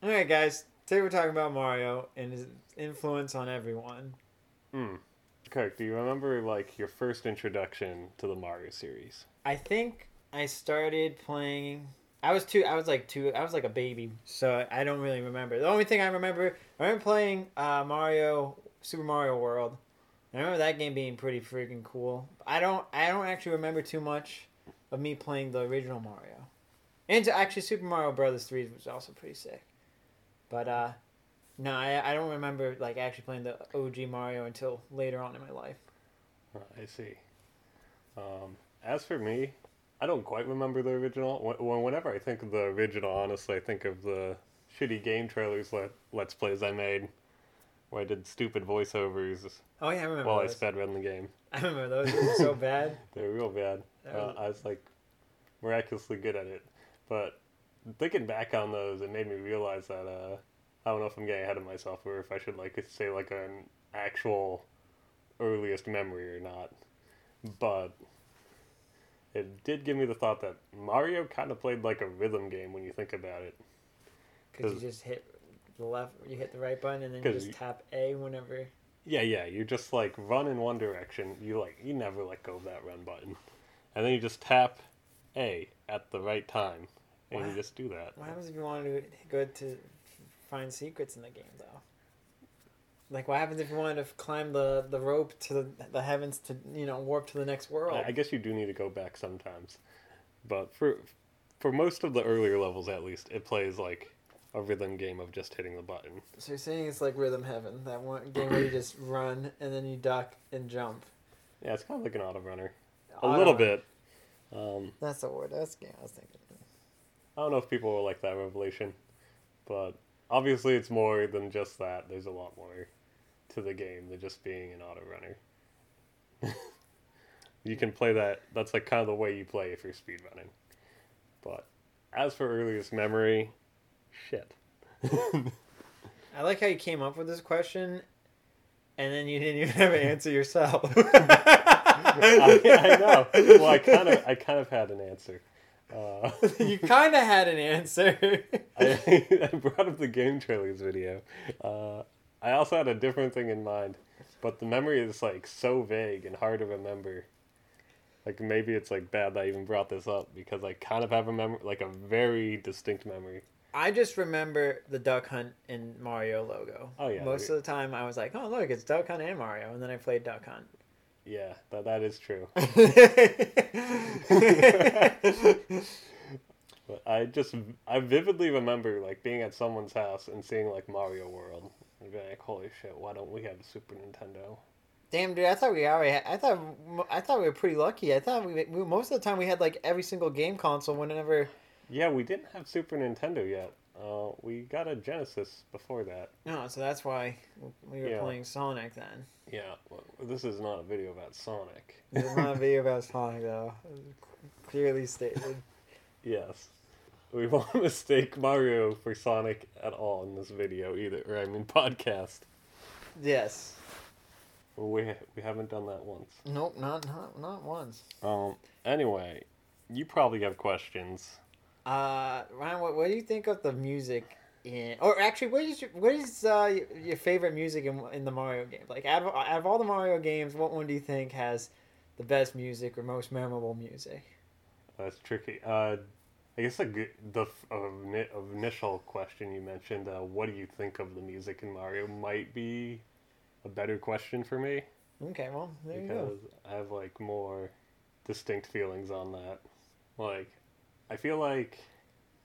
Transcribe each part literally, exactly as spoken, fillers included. Alright, guys. Today we're talking about Mario and his influence on everyone. Hmm. Kirk, do you remember, like, your first introduction to the Mario series? I think I started playing... I was two... I was, like, two... I was, like, a baby, so I don't really remember. The only thing I remember... I remember playing uh, Mario... Super Mario World. I remember that game being pretty freaking cool. I don't... I don't actually remember too much of me playing the original Mario. And to actually, Super Mario Brothers three was also pretty sick. But, uh, no, I, I don't remember, like, actually playing the O G Mario until later on in my life. I see. Um, as for me, I don't quite remember the original. Whenever I think of the original, honestly, I think of the shitty game trailers, let, Let's Plays I made, where I did stupid voiceovers oh, yeah, I remember while those. I sped around the game. I remember those. They were so bad. They were real bad. Uh, I was, like, miraculously good at it. But thinking back on those, it made me realize that, uh, I don't know if I'm getting ahead of myself or if I should, like, say, like, an actual earliest memory or not. But it did give me the thought that Mario kind of played like a rhythm game when you think about it. Because you just hit the left, you hit the right button, and then you just you, tap A whenever... Yeah, yeah, you just, like, run in one direction. You, like, you never let go of that run button. And then you just tap A at the right time. And wow. You just do that. What happens if you want to go to find secrets in the game, though? Like, what happens if you wanted to climb the, the rope to the, the heavens to, you know, warp to the next world? I guess you do need to go back sometimes. But for for most of the earlier levels, at least, it plays like a rhythm game of just hitting the button. So you're saying it's like Rhythm Heaven, that one game where you just run and then you duck and jump. Yeah, it's kind of like an auto-runner. Auto-runner. A little bit. Um, That's the word. That's the game I was thinking. I don't know if people will like that revelation, but obviously it's more than just that. There's a lot more to the game than just being an auto-runner. You can play that. That's like kind of the way you play if you're speedrunning. But as for earliest memory, shit. I like how you came up with this question, and then you didn't even have an answer yourself. I, I know. Well, I kind of, I kind of had an answer. Uh, you kind of had an answer. I, I brought up the game trailers video. Uh, I also had a different thing in mind, but the memory is like so vague and hard to remember. Like maybe it's like bad that I even brought this up because I kind of have a memory, like a very distinct memory. I just remember the Duck Hunt and Mario logo. Oh yeah. Most of the time I was like, oh look, it's Duck Hunt and Mario, and then I played Duck Hunt. Yeah, that that is true. But I just I vividly remember like being at someone's house and seeing like Mario World and being like, holy shit, why don't we have a Super Nintendo? Damn, dude, I thought we already had, I thought I thought we were pretty lucky. I thought we, we most of the time we had like every single game console whenever. Yeah, we didn't have Super Nintendo yet. Uh, we got a Genesis before that. No, so that's why we were yeah. playing Sonic then. Yeah, well, this is not a video about Sonic. This is not a video about Sonic, though. Clearly stated. Yes. We won't mistake Mario for Sonic at all in this video either, or I mean podcast. Yes. We we haven't done that once. Nope, not not not once. Um. Anyway, you probably have questions. Uh, Ryan, what, what do you think of the music in, or actually, what is your, what is, uh, your favorite music in, in the Mario game? Like, out of, out of all the Mario games, what one do you think has the best music or most memorable music? That's tricky. Uh, I guess the, the uh, initial question you mentioned, uh, what do you think of the music in Mario, might be a better question for me. Okay, well, there you go. Because I have, like, more distinct feelings on that. Like... I feel like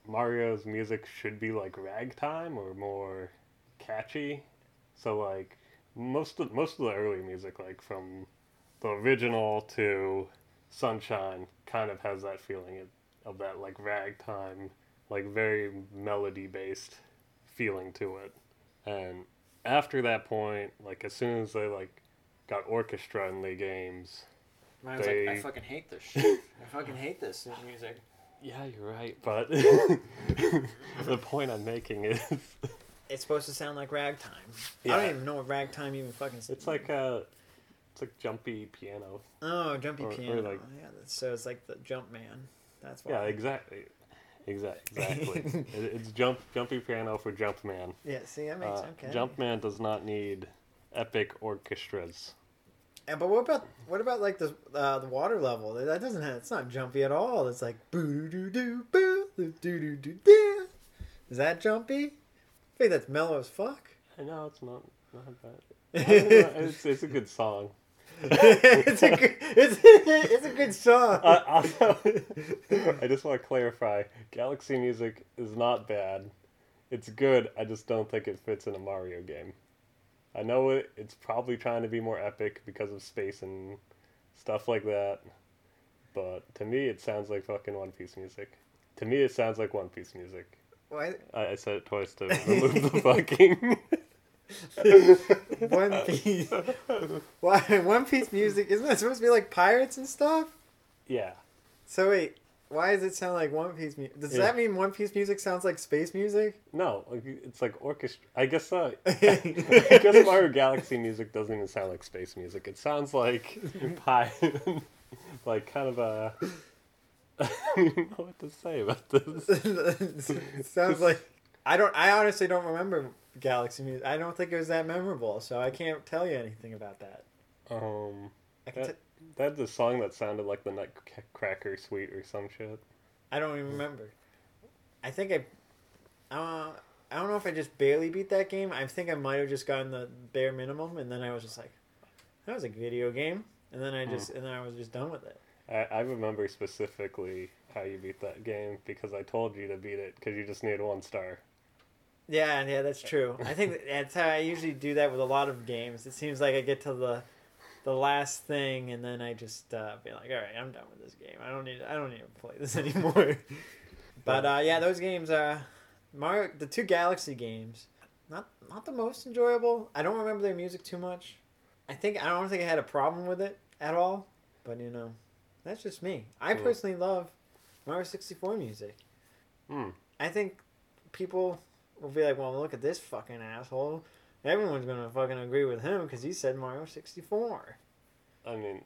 Mario's music should be, like, ragtime or more catchy. So, like, most of, most of the early music, like, from the original to Sunshine kind of has that feeling of, of that, like, ragtime, like, very melody-based feeling to it. And after that point, like, as soon as they, like, got orchestra in the games... I was they... like, I fucking hate this shit. I fucking hate this music. Yeah, you're right, but the point I'm making is... It's supposed to sound like ragtime. Yeah. I don't even know what ragtime even fucking sounds. It's like a... It's like jumpy piano. Oh, jumpy or, piano. Or like, yeah, so it's like the jump man. That's why. Yeah, exactly. exactly. exactly. It's jump, Jumpy Piano for Jumpman. Yeah, see, that makes uh, okay. Jumpman does not need epic orchestras. And but what about what about like the uh, the water level? That doesn't have, it's not jumpy at all. It's like boo doo doo boo doo doo doo doo. Is that jumpy? I think that's mellow as fuck. No, it's not. Not bad. It's, it's a good song. it's a good, it's, it's a good song. Uh, also, I just want to clarify: Galaxy music is not bad. It's good. I just don't think it fits in a Mario game. I know it, it's probably trying to be more epic because of space and stuff like that, but to me it sounds like fucking One Piece music. To me it sounds like One Piece music. What? I, I said it twice to remove the fucking... One Piece. Why? One Piece music, isn't that supposed to be like pirates and stuff? Yeah. So wait, why does it sound like One Piece music? Does yeah. that mean One Piece music sounds like space music? No, it's like orchestra. I guess uh, I guess Mario Galaxy music doesn't even sound like space music. It sounds like pie, like kind of a. I don't know what to say about this. It sounds like I don't. I honestly don't remember Galaxy music. I don't think it was that memorable, so I can't tell you anything about that. Um. I can that... t- That's a song that sounded like the Nutcracker Suite or some shit. I don't even remember. I think I... Uh, I don't know if I just barely beat that game. I think I might have just gotten the bare minimum, and then I was just like, that was a video game. And then I just... Mm. And then I was just done with it. I, I remember specifically how you beat that game, because I told you to beat it, because you just needed one star. Yeah, yeah, that's true. I think that's how I usually do that with a lot of games. It seems like I get to the... the last thing, and then I just uh, be like, all right, I'm done with this game. I don't need I don't need to play this anymore. But uh, yeah, those games, uh, Mario, the two Galaxy games, not not the most enjoyable. I don't remember their music too much. I think I don't think I had a problem with it at all. But you know, that's just me. I cool. personally love Mario sixty-four music. Mm. I think people will be like, well, look at this fucking asshole. Everyone's going to fucking agree with him because he said Mario sixty-four. I mean,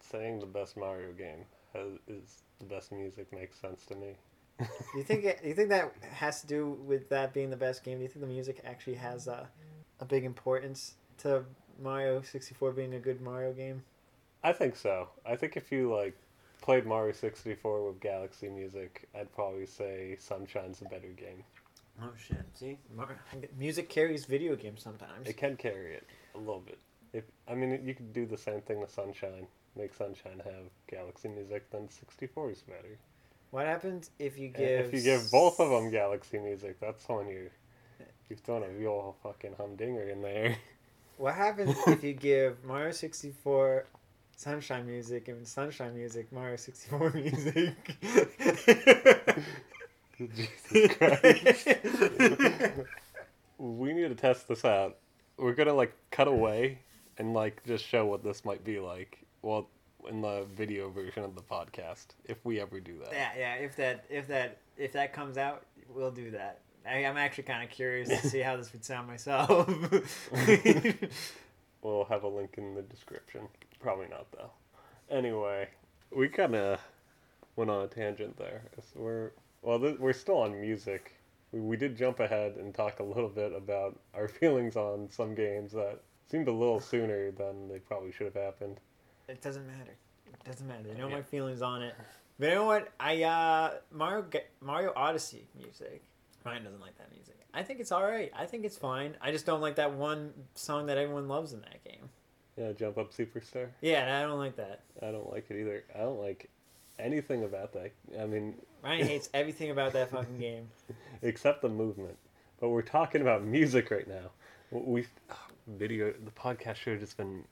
saying the best Mario game has, is the best music makes sense to me. Do you think it, you think that has to do with that being the best game? Do you think the music actually has a, a big importance to Mario sixty-four being a good Mario game? I think so. I think if you, like, played Mario sixty-four with Galaxy music, I'd probably say Sunshine's a better game. Oh shit! See, music carries video games sometimes. It can carry it a little bit. If I mean, you could do the same thing with Sunshine. Make Sunshine have Galaxy music, then sixty-four is better. What happens if you give? If you give both of them Galaxy music, that's when you you've thrown a real fucking humdinger in there. What happens if you give Mario sixty-four Sunshine music and Sunshine music Mario sixty-four music? Jesus Christ. We need to test this out. We're gonna like cut away and like just show what this might be like. Well, in the video version of the podcast, if we ever do that. Yeah, yeah. If that, if that, if that comes out, we'll do that. I, I'm actually kind of curious to see how this would sound myself. We'll have a link in the description. Probably not though. Anyway, we kind of went on a tangent there. So we're. Well, th- we're still on music. We, we did jump ahead and talk a little bit about our feelings on some games that seemed a little sooner than they probably should have happened. It doesn't matter. It doesn't matter. They know yeah. my feelings on it. But you know what? I uh, Mario Mario Odyssey music. Ryan doesn't like that music. I think it's all right. I think it's fine. I just don't like that one song that everyone loves in that game. Yeah, Jump Up Superstar. Yeah, I don't like that. I don't like it either. I don't like anything about that. I mean... Ryan hates everything about that fucking game. Except the movement. But we're talking about music right now. We oh, video... The podcast should have just been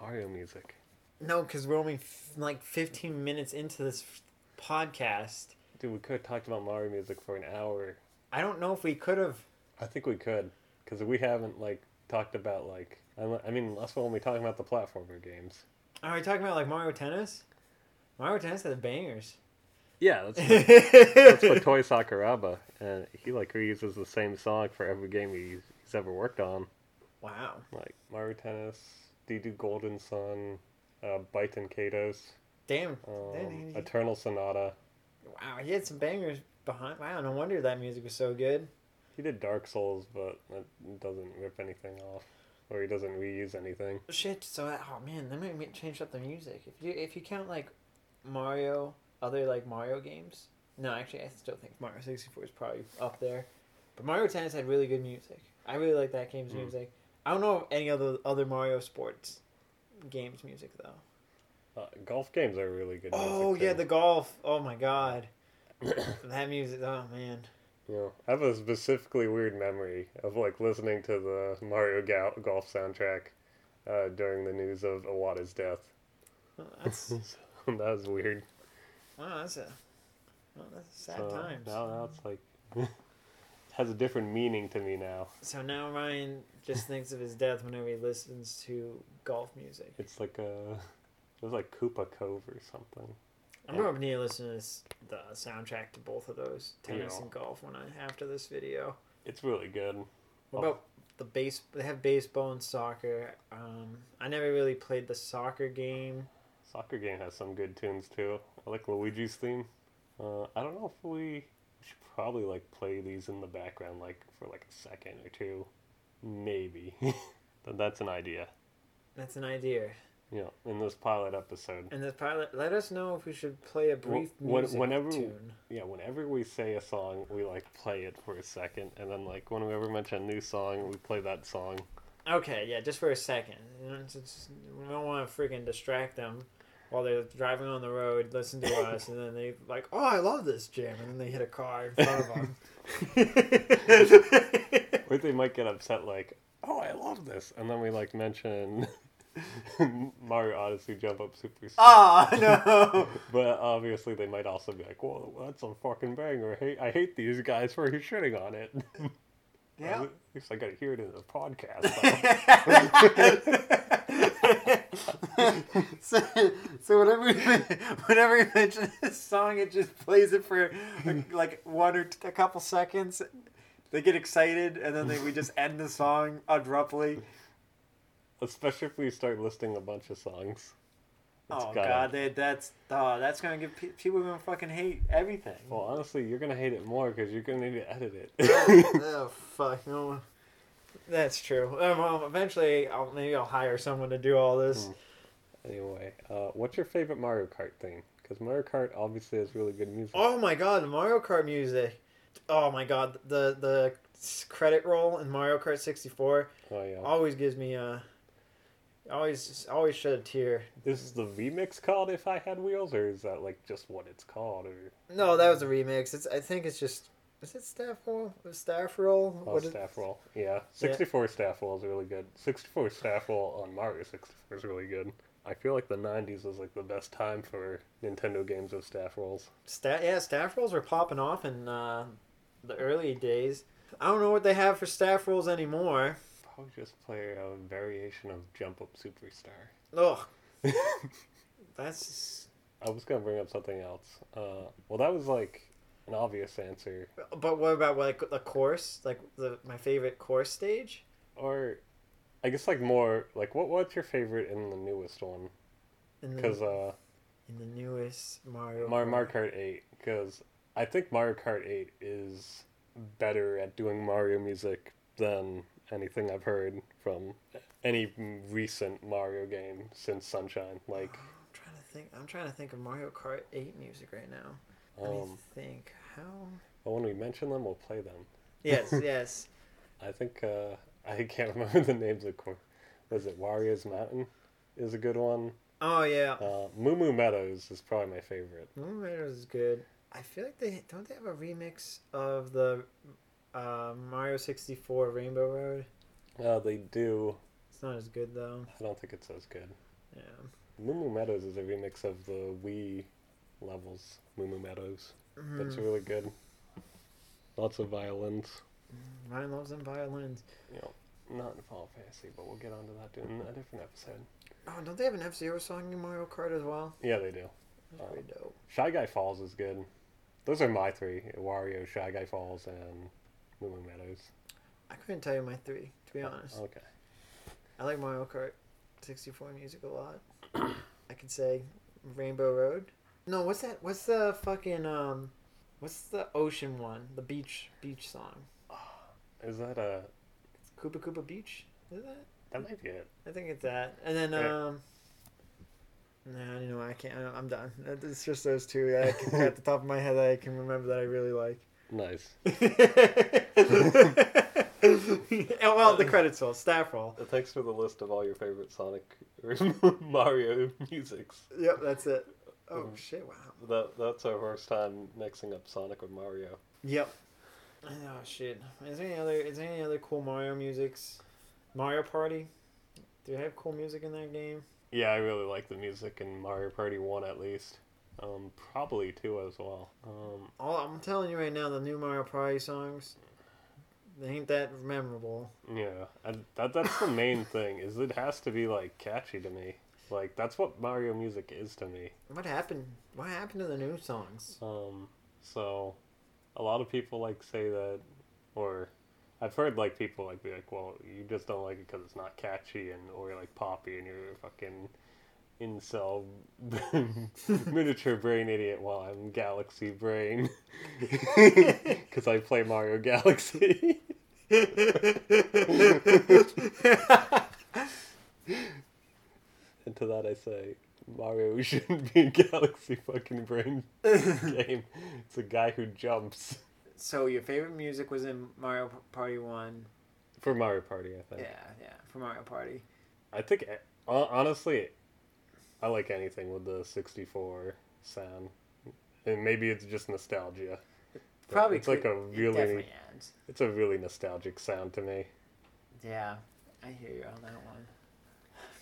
Mario music. No, because we're only f- like fifteen minutes into this f- podcast. Dude, we could have talked about Mario music for an hour. I don't know if we could have. I think we could. Because we haven't, like, talked about, like... I mean, that's when we're talking about the platformer games. Are we talking about, like, Mario Tennis? Mario Tennis had the bangers. Yeah, that's for, that's for Toy Sakuraba, and he like reuses the same song for every game he's, he's ever worked on. Wow! Like Mario Tennis, they do Golden Sun, uh, Bite and Kato's. Damn! Um, Eternal Sonata. Wow, he had some bangers behind. Wow, no wonder that music was so good. He did Dark Souls, but it doesn't rip anything off, or he doesn't reuse anything. Shit. So that, oh man, that might change up the music. If you if you count like Mario, other like Mario games. No, actually, I still think Mario sixty-four is probably up there. But Mario Tennis had really good music. I really like that game's mm. music. I don't know any other other Mario sports games music though. Uh, golf games are really good. Oh music, yeah, too. The golf. Oh my god, that music. Oh man. Yeah, I have a specifically weird memory of like listening to the Mario Ga- Golf soundtrack uh, during the news of Iwata's death. Well, that's that was weird. Wow, that's a well, that's a sad so, time. Now, now it's like. Has a different meaning to me now. So now Ryan just thinks of his death whenever he listens to golf music. It's like a, it was like Koopa Cove or something. I'm yeah. probably gonna listen to this, the soundtrack to both of those, tennis yeah. and golf, when I after this video. It's really good. What about the base? They have baseball and soccer. Um, I never really played the soccer game. Soccer game has some good tunes too. I like Luigi's theme. Uh, I don't know if we. Should probably like play these in the background like for like a second or two, maybe. That's an idea. That's an idea. Yeah, in this pilot episode. In this pilot, let us know if we should play a brief when, music whenever, tune. Yeah, whenever we say a song, we like play it for a second, and then like whenever we mention a new song, we play that song. Okay, yeah, just for a second. You know, it's, it's, we don't want to freaking distract them. While they're driving on the road, listen to us, and then they like, oh, I love this jam, and then they hit a car in front of them. Or they might get upset, like, oh, I love this, and then we like mention Mario Odyssey, Jump Up Super. Ah, oh, no. But obviously, they might also be like, whoa, that's a fucking banger. Hey, I hate these guys for shitting on it. Yeah, at least I got to hear it in the podcast. so, so whenever we, whenever we mention this song, it just plays it for like one or t- a couple seconds. They get excited, and then they, we just end the song abruptly. Especially if we start listing a bunch of songs. It's oh god, they, that's oh, that's gonna give pe- people gonna fucking hate everything. Well, honestly, you're gonna hate it more because you're gonna need to edit it. oh, oh fuck no. That's true. Um, well, eventually, I'll, maybe I'll hire someone to do all this. Hmm. Anyway, uh, what's your favorite Mario Kart thing? Because Mario Kart obviously has really good music. Oh my god, the Mario Kart music! Oh my god, the the credit roll in Mario Kart sixty-four oh, yeah. always gives me a always always shed a tear. Is the remix called "If I Had Wheels," or is that like just what it's called? Or no, that was a remix. It's I think it's just. Is it staff roll? Staff roll? Oh, what staff is... roll. Yeah. sixty-four yeah. staff roll is really good. sixty-four staff roll on Mario sixty-four is really good. I feel like the nineties was like the best time for Nintendo games with staff rolls. Sta- yeah, staff rolls were popping off in uh, the early days. I don't know what they have for staff rolls anymore. Probably just play a variation of Jump Up Superstar. Ugh. That's... I was going to bring up something else. Uh, well, that was like... an obvious answer. But what about like the course, like the my favorite course stage? Or, I guess like more like what what's your favorite in the newest one? Because uh, in the newest Mario Mario, Mario Kart eight, because I think Mario Kart eight is better at doing Mario music than anything I've heard from any recent Mario game since Sunshine. Like, oh, I'm trying to think. I'm trying to think of Mario Kart eight music right now. Let me um, think. How? Well, when we mention them, we'll play them. Yes, yes. I think uh, I can't remember the names of course. Was it Wario's Mountain? Is a good one. Oh yeah. Uh, Moo Moo Meadows is probably my favorite. Moo Moo Meadows is good. I feel like they don't they have a remix of the uh, Mario sixty-four Rainbow Road. Uh, they do. It's not as good though. I don't think it's as good. Yeah. Moo Moo Meadows is a remix of the Wii. Levels, Moo Moo Meadows. Mm. That's really good. Lots of violins. Ryan loves them violins. You know, not in Final Fantasy, but we'll get onto that in a different episode. Oh, don't they have an F-Zero song in Mario Kart as well? Yeah, they do. That's pretty um, dope. Shy Guy Falls is good. Those are my three: Wario, Shy Guy Falls, and Moo Moo Meadows. I couldn't tell you my three, to be oh, honest. Okay. I like Mario Kart sixty-four music a lot. I could say Rainbow Road. No, what's that? What's the fucking um, What's the ocean one? The beach beach song. Is that a... It's Koopa Koopa Beach? Is that? That might be it. I think it's that. And then, yeah. um... No, I don't know. I can't. I I'm done. It's just those two that I can, at the top of my head that I can remember that I really like. Nice. Well, the credits roll, staff roll. Thanks for the list of all your favorite Sonic or Mario musics. Yep, that's it. Oh um, shit! Wow. That that's our first time mixing up Sonic with Mario. Yep. Oh shit! Is there any other? Is there any other cool Mario musics? Mario Party. Do they have cool music in that game? Yeah, I really like the music in Mario Party one at least. Um, probably two as well. Um, All, I'm telling you right now, the new Mario Party songs, they ain't that memorable. Yeah, I, that that's the main thing, is it has to be, like, catchy to me. Like, that's what Mario music is to me. What happened? What happened to the new songs? Um, so, a lot of people, like, say that, or... I've heard, like, people, like, be like, well, you just don't like it because it's not catchy, and or, like, poppy, and you're a fucking incel miniature brain idiot while I'm Galaxy Brain. Because I play Mario Galaxy. And to that I say, Mario shouldn't be a Galaxy fucking Brain game. It's a guy who jumps. So your favorite music was in Mario Party one? For Mario Party, I think. Yeah, yeah, for Mario Party. I think, honestly, I like anything with the sixty-four sound. And maybe it's just nostalgia. It probably it's could, like a really, it it's a really nostalgic sound to me. Yeah, I hear you on that one.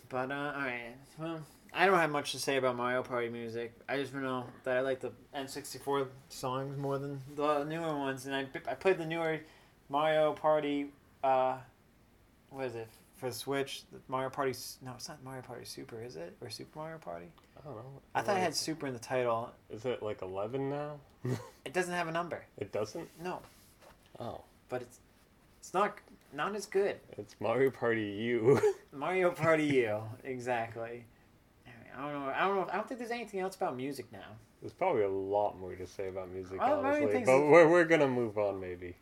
But, uh, alright, well, I don't have much to say about Mario Party music. I just know that I like the N sixty-four songs more than the newer ones, and I, I played the newer Mario Party, uh, what is it, for the Switch, the Mario Party, no, it's not Mario Party Super, is it? Or Super Mario Party? I don't know. I thought it had Super in the title. Is it like eleven now? It doesn't have a number. It doesn't? No. Oh. But it's, it's not... Not as good. It's Mario Party U. Mario Party U, exactly. I don't know. I don't know. I don't think there's anything else about music now. There's probably a lot more to say about music, well, honestly. But that... we're we're gonna move on, maybe.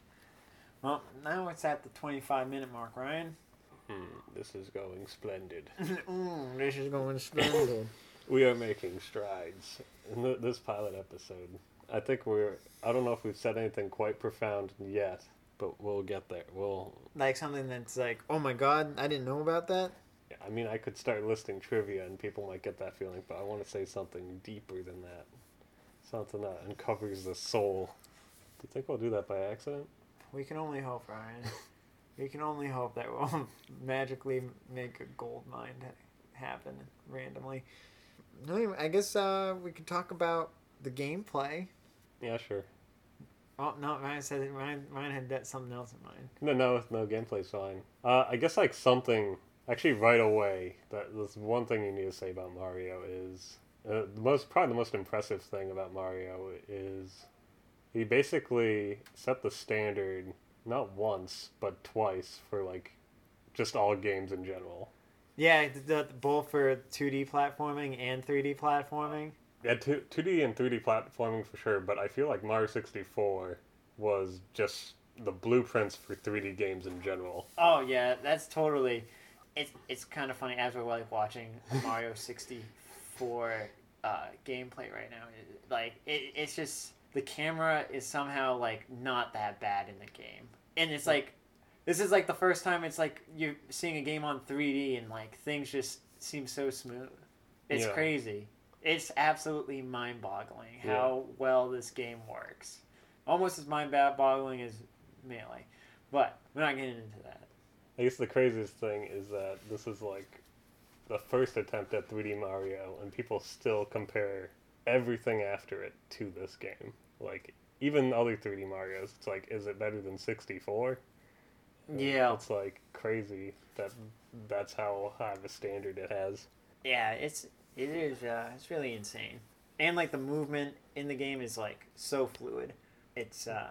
Well, now it's at the twenty-five minute mark, Ryan. Mm, this is going splendid. mm, this is going splendid. We are making strides in th- this pilot episode. I think we're. I don't know if we've said anything quite profound yet. But we'll get there. We'll like something that's like, oh my god, I didn't know about that. Yeah, I mean, I could start listing trivia, and people might get that feeling. But I want to say something deeper than that, something that uncovers the soul. Do you think we'll do that by accident? We can only hope, Ryan. We can only hope that we'll magically make a gold mine happen randomly. Anyway, I guess uh, we could talk about the gameplay. Yeah, sure. Oh, no, Ryan said it. Ryan, Ryan had that something else in mind. No, no, no, gameplay's fine. Uh, I guess, like, something, actually, right away, that this one thing you need to say about Mario is, uh, the most probably the most impressive thing about Mario is he basically set the standard, not once, but twice, for, like, just all games in general. Yeah, both for two D platforming and three D platforming. Yeah, two D and three D platforming for sure, but I feel like Mario sixty-four was just the blueprints for three D games in general. Oh, yeah, that's totally... It's it's kind of funny, as we're like watching Mario sixty-four uh, gameplay right now. It, like, it, it's just... The camera is somehow, like, not that bad in the game. And it's like... This is, like, the first time it's like you're seeing a game on three D and, like, things just seem so smooth. It's yeah. Crazy. It's absolutely mind-boggling how yeah. well this game works. Almost as mind-boggling as Melee. But we're not getting into that. I guess the craziest thing is that this is like the first attempt at three D Mario, and people still compare everything after it to this game. Like, even other three D Marios, it's like, is it better than sixty-four? And yeah. It's like crazy that that's how high of a standard it has. Yeah, it's... It is, uh, it's really insane. And, like, the movement in the game is, like, so fluid. It's, uh,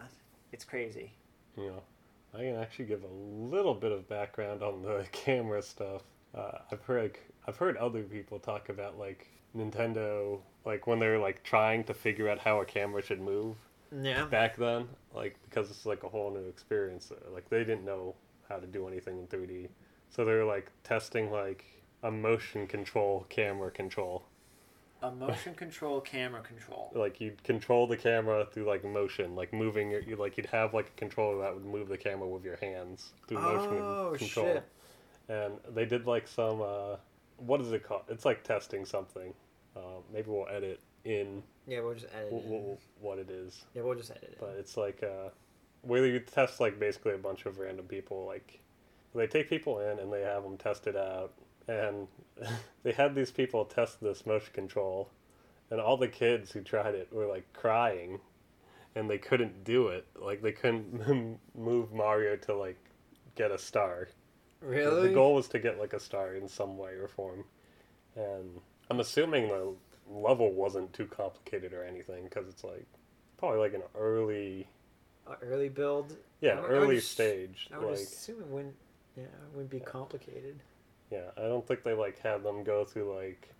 it's crazy. You know, I can actually give a little bit of background on the camera stuff. Uh, I've heard, like, I've heard other people talk about, like, Nintendo, like, when they're, like, trying to figure out how a camera should move, yeah. back then, like, because it's like a whole new experience. Like, they didn't know how to do anything in three D, so they were like testing like a motion control camera control. A motion control camera control. Like, you'd control the camera through, like, motion. Like, moving your... You, like, you'd have, like, a controller that would move the camera with your hands through oh, motion control. Oh, shit. And they did, like, some, uh... What is it called? It's, like, testing something. Uh, maybe we'll edit in... Yeah, we'll just edit w- w- in. What it is. Yeah, we'll just edit it. But it's, like, uh... where you test, like, basically a bunch of random people. Like, they take people in and they have them test it out. And they had these people test this motion control, and all the kids who tried it were, like, crying, and they couldn't do it. Like, they couldn't move Mario to, like, get a star. Really? The goal was to get, like, a star in some way or form. And I'm assuming the level wasn't too complicated or anything, because it's, like, probably, like, an early... An early build? Yeah, an early stage. I would assume it wouldn't, yeah, it wouldn't be complicated. Yeah, I don't think they, like, had them go through, like,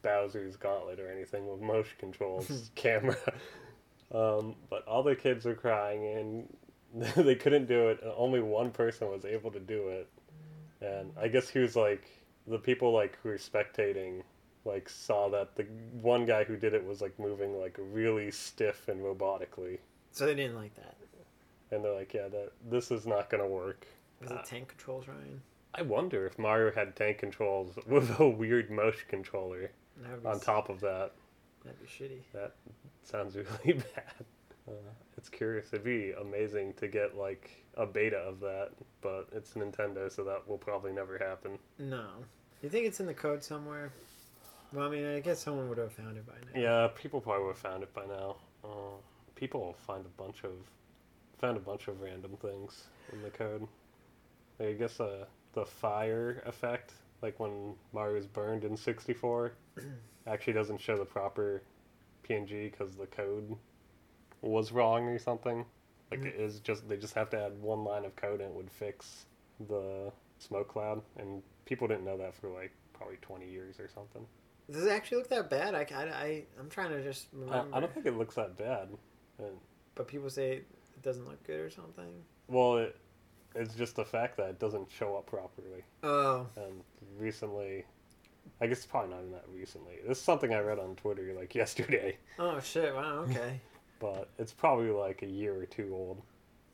Bowser's Gauntlet or anything with motion controls camera. Um, but all the kids were crying, and they couldn't do it, and only one person was able to do it. And I guess he was, like, the people, like, who were spectating, like, saw that the one guy who did it was, like, moving, like, really stiff and robotically. So they didn't like that. And they're like, yeah, that this is not going to work. Was uh, it tank controls, Ryan? I wonder if Mario had tank controls with a weird motion controller on top of that. That'd be shitty. That sounds really bad. Uh, it's curious. It'd be amazing to get, like, a beta of that, but it's Nintendo, so that will probably never happen. No. You think it's in the code somewhere? Well, I mean, I guess someone would have found it by now. Yeah, people probably would have found it by now. Uh, people find a bunch of found a bunch of random things in the code. I guess, uh... the fire effect, like when Mario's burned in sixty-four, actually doesn't show the proper P N G because the code was wrong or something. Like, mm-hmm. It is just, they just have to add one line of code and it would fix the smoke cloud. And people didn't know that for, like, probably twenty years or something. Does it actually look that bad? I, I, I, I'm trying to just remember. I, I don't think it looks that bad. And, but people say it doesn't look good or something? Well, it... It's just the fact that it doesn't show up properly. Oh. And recently, I guess it's probably not even that recently. This is something I read on Twitter, like, yesterday. Oh, shit. Wow, okay. But it's probably, like, a year or two old.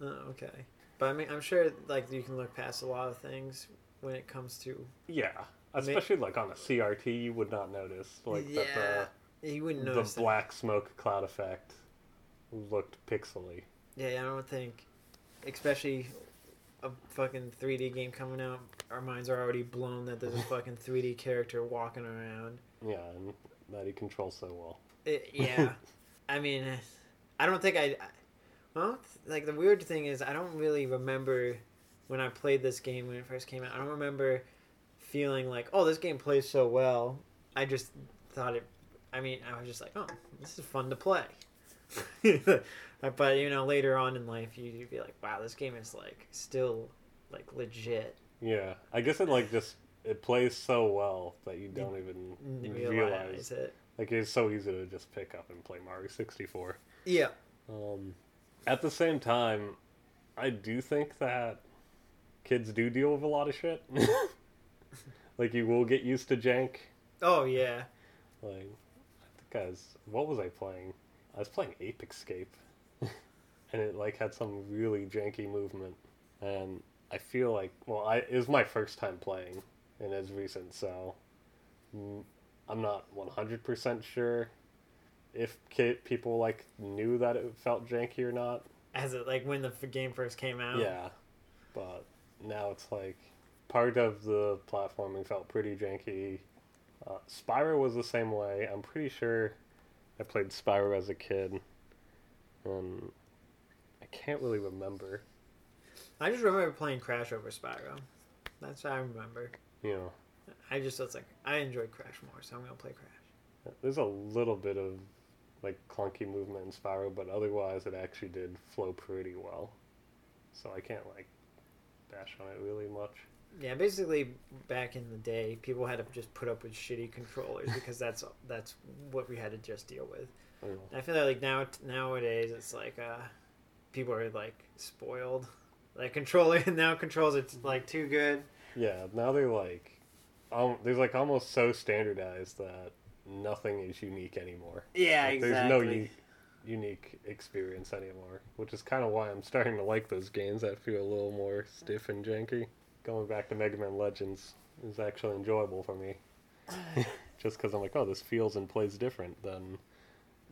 Oh, okay. But, I mean, I'm sure, like, you can look past a lot of things when it comes to... Yeah. Especially, like, on a C R T, you would not notice. Like, yeah. That the, you wouldn't notice. The that. Black smoke cloud effect looked pixely. Yeah, I don't think... Especially... a fucking three D game coming out, our minds are already blown that there's a fucking three D character walking around. Yeah, and that he controls so well. It, yeah. I mean, I don't think I... Well, like, the weird thing is, I don't really remember when I played this game when it first came out. I don't remember feeling like, oh, this game plays so well. I just thought it... I mean, I was just like, oh, this is fun to play. But, you know, later on in life, you'd be like, wow, this game is, like, still, like, legit. Yeah. I guess it, like, just, it plays so well that you don't even realize, realize it. Like, it's so easy to just pick up and play Mario sixty-four. Yeah. Um, at the same time, I do think that kids do deal with a lot of shit. Like, you will get used to jank. Oh, yeah. Like, guys, what was I playing? I was playing Ape Escape, and it, like, had some really janky movement, and I feel like, well, I it was my first time playing, and it's recent, so I'm not one hundred percent sure if kid, people, like, knew that it felt janky or not. As it, like, when the game first came out? Yeah, but now it's, like, part of the platforming felt pretty janky. Uh, Spyro was the same way. I'm pretty sure... I played Spyro as a kid. Um, I can't really remember. I just remember playing Crash over Spyro. That's what I remember. Yeah. I just was like, I enjoyed Crash more, so I'm going to play Crash. There's a little bit of, like, clunky movement in Spyro, but otherwise it actually did flow pretty well. So I can't, like, bash on it really much. Yeah, basically, back in the day, people had to just put up with shitty controllers because that's that's what we had to just deal with. Mm. I feel like now nowadays it's like uh, people are like spoiled. Like controller now controls it's like too good. Yeah, now they're like, um, they're like almost so standardized that nothing is unique anymore. Yeah, like, exactly. There's no u- unique experience anymore, which is kind of why I'm starting to like those games that feel a little more stiff and janky. Going back to Mega Man Legends is actually enjoyable for me. Just because I'm like, oh, this feels and plays different than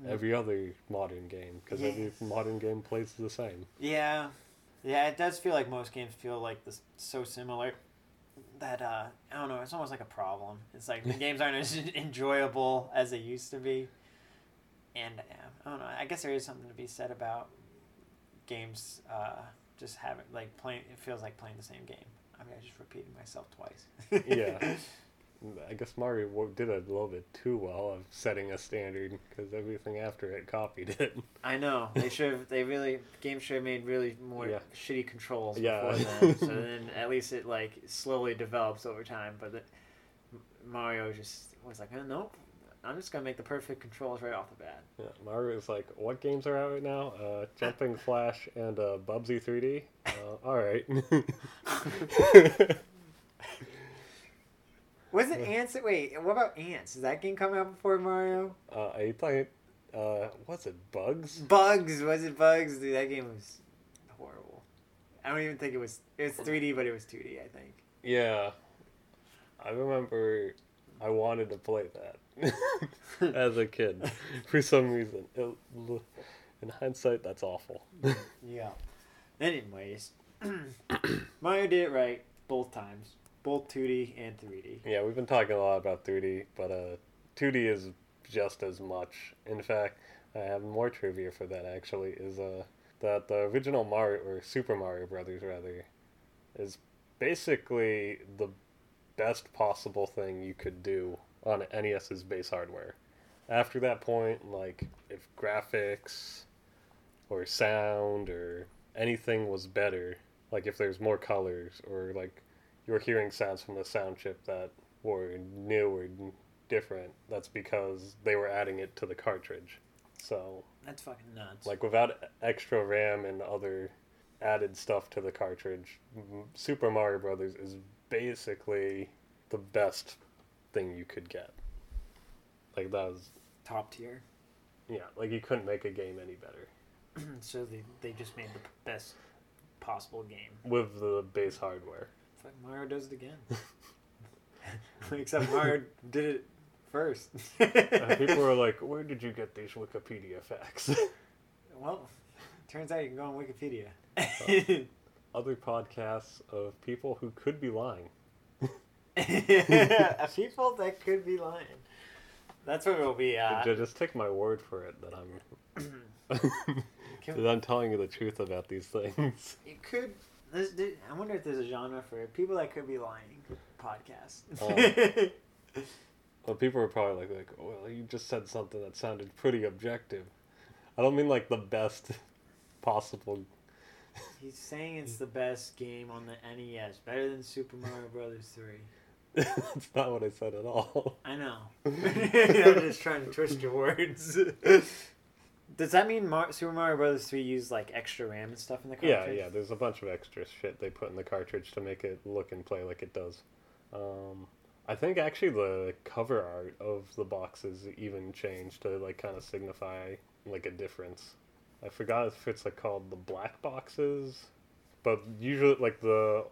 every other modern game, because yes. every modern game plays the same. Yeah. Yeah, it does feel like most games feel like this so similar that, uh, I don't know, it's almost like a problem. It's like the games aren't as enjoyable as they used to be. And, uh, I don't know, I guess there is something to be said about games uh, just having, like, playing, it feels like playing the same game. I mean, I just repeated myself twice. Yeah. I guess Mario did a little bit too well of setting a standard, because everything after it copied it. I know. They should have, they really, games should have made really more yeah. shitty controls yeah. before that. So then at least it, like, slowly develops over time. But the, Mario just was like, oh, nope, I'm just going to make the perfect controls right off the bat. Yeah, Mario was like, what games are out right now? Uh, Jumping Flash and uh, Bubsy three D? Uh, Alright. Was it Ants? Wait, what about Ants? Did that game come out before Mario? Uh, are you playing, uh, what's it, Bugs? Bugs! Was it Bugs? Dude, that game was horrible. I don't even think it was, it was three D, but it was two D, I think. Yeah. I remember I wanted to play that as a kid for some reason. It, in hindsight, that's awful. Yeah. Anyways, Mario did it right both times. Both two D and three D. Yeah, we've been talking a lot about three D, but uh, two D is just as much. In fact, I have more trivia for that, actually, is uh, that the original Mario, or Super Mario Brothers, rather, is basically the best possible thing you could do on NES's base hardware. After that point, like, if graphics or sound or anything was better, like if there's more colors or, like, you're hearing sounds from the sound chip that were new or different, that's because they were adding it to the cartridge. So that's fucking nuts. Like, without extra RAM and other added stuff to the cartridge, Super Mario Brothers is basically the best thing you could get. Like, that was... top tier? Yeah, like, you couldn't make a game any better. So they, they just made the best possible game. With the base hardware. It's like Mario does it again. Except Mario did it first. uh, people are like, where did you get these Wikipedia facts? Well, turns out you can go on Wikipedia. uh, other podcasts of people who could be lying. People that could be lying. That's what it'll be. Uh... Just take my word for it that I'm... that I'm telling you the truth about these things. You could... This, I wonder if there's a genre for people that could be lying podcast. um, well, people are probably like, like, oh, well, you just said something that sounded pretty objective. I don't mean like the best possible. He's saying it's the best game on the N E S, better than Super Mario Brothers three. That's not what I said at all. I know. I'm just trying to twist your words. Does that mean Mar- Super Mario Brothers three used, like, extra RAM and stuff in the cartridge? Yeah, yeah, there's a bunch of extra shit they put in the cartridge to make it look and play like it does. Um, I think, actually, the cover art of the boxes even changed to, like, kind of signify, like, a difference. I forgot if it's, like, called the black boxes, but usually, like, the